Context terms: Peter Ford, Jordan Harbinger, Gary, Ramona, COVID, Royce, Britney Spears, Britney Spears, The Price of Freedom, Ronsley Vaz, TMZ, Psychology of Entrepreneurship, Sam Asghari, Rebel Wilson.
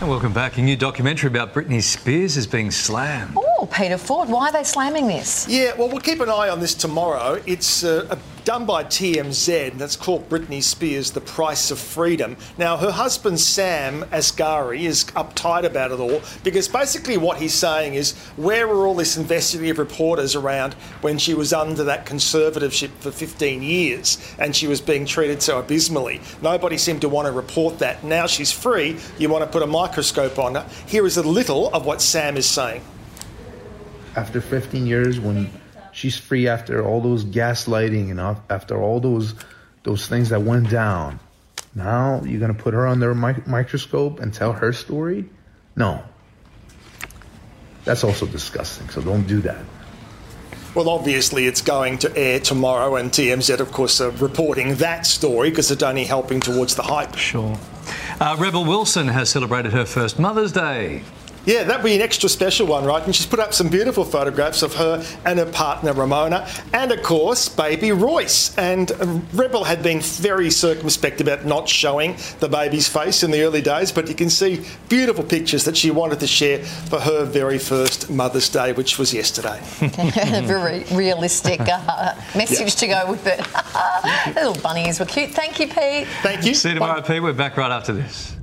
And welcome back. A new documentary about Britney Spears is being slammed. Oh, Peter Ford, why are they slamming this? Yeah, well, we'll keep an eye on this tomorrow. It's done by TMZ, and that's called Britney Spears, The Price of Freedom. Now, her husband, Sam Asghari, is uptight about it all because basically what he's saying is, where were all this investigative reporters around when she was under that conservatorship for 15 years and she was being treated so abysmally? Nobody seemed to want to report that. Now she's free, you want to put a microscope on her. Here is a little of what Sam is saying. After 15 years, when she's free, after all those gaslighting and after all those things that went down, now you're going to put her under a microscope and tell her story? No. That's also disgusting, so don't do that. Well, obviously, it's going to air tomorrow, and TMZ, of course, are reporting that story because it's only helping towards the hype. Sure. Rebel Wilson has celebrated her first Mother's Day. Yeah, that'd be an extra special one, right? And she's put up some beautiful photographs of her and her partner, Ramona, and, of course, baby Royce. And Rebel had been very circumspect about not showing the baby's face in the early days, but you can see beautiful pictures that she wanted to share for her very first Mother's Day, which was yesterday. Very realistic message to go with it. Little bunnies were cute. Thank you, Pete. Thank you. See you tomorrow, Pete. We're back right after this.